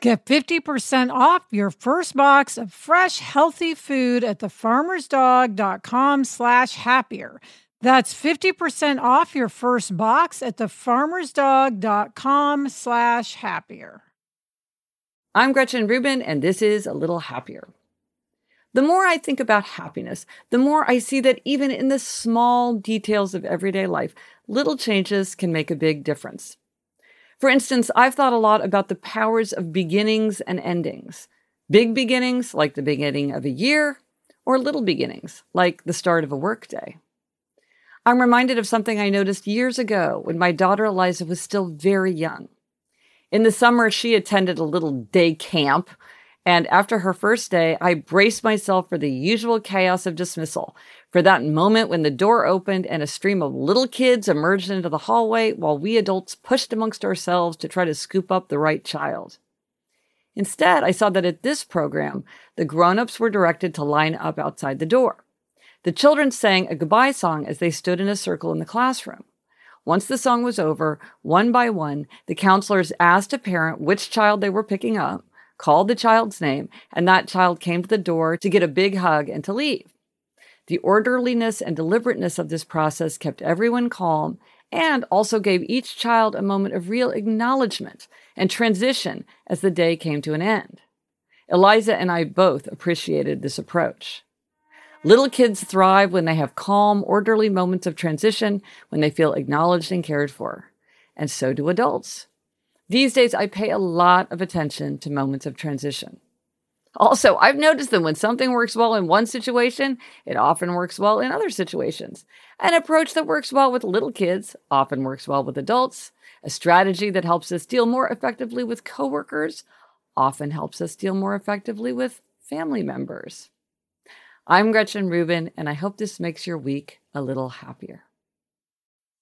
Get 50% off your first box of fresh, healthy food at thefarmersdog.com/happier. That's 50% off your first box at thefarmersdog.com/happier. I'm Gretchen Rubin, and this is A Little Happier. The more I think about happiness, the more I see that even in the small details of everyday life, little changes can make a big difference. For instance, I've thought a lot about the powers of beginnings and endings. Big beginnings, like the beginning of a year, or little beginnings, like the start of a workday. I'm reminded of something I noticed years ago when my daughter Eliza was still very young. In the summer, she attended a little day camp, and after her first day, I braced myself for the usual chaos of dismissal, for that moment when the door opened and a stream of little kids emerged into the hallway while we adults pushed amongst ourselves to try to scoop up the right child. Instead, I saw that at this program, the grown-ups were directed to line up outside the door. The children sang a goodbye song as they stood in a circle in the classroom. Once the song was over, one by one, the counselors asked a parent which child they were picking up, called the child's name, and that child came to the door to get a big hug and to leave. The orderliness and deliberateness of this process kept everyone calm and also gave each child a moment of real acknowledgement and transition as the day came to an end. Eliza and I both appreciated this approach. Little kids thrive when they have calm, orderly moments of transition, when they feel acknowledged and cared for. And so do adults. These days, I pay a lot of attention to moments of transition. Also, I've noticed that when something works well in one situation, it often works well in other situations. An approach that works well with little kids often works well with adults. A strategy that helps us deal more effectively with coworkers often helps us deal more effectively with family members. I'm Gretchen Rubin, and I hope this makes your week a little happier.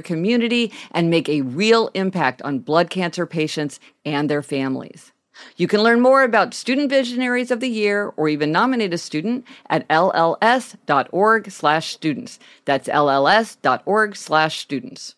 community and make a real impact on blood cancer patients and their families. You can learn more about Student Visionaries of the Year or even nominate a student at lls.org/students. That's lls.org/students.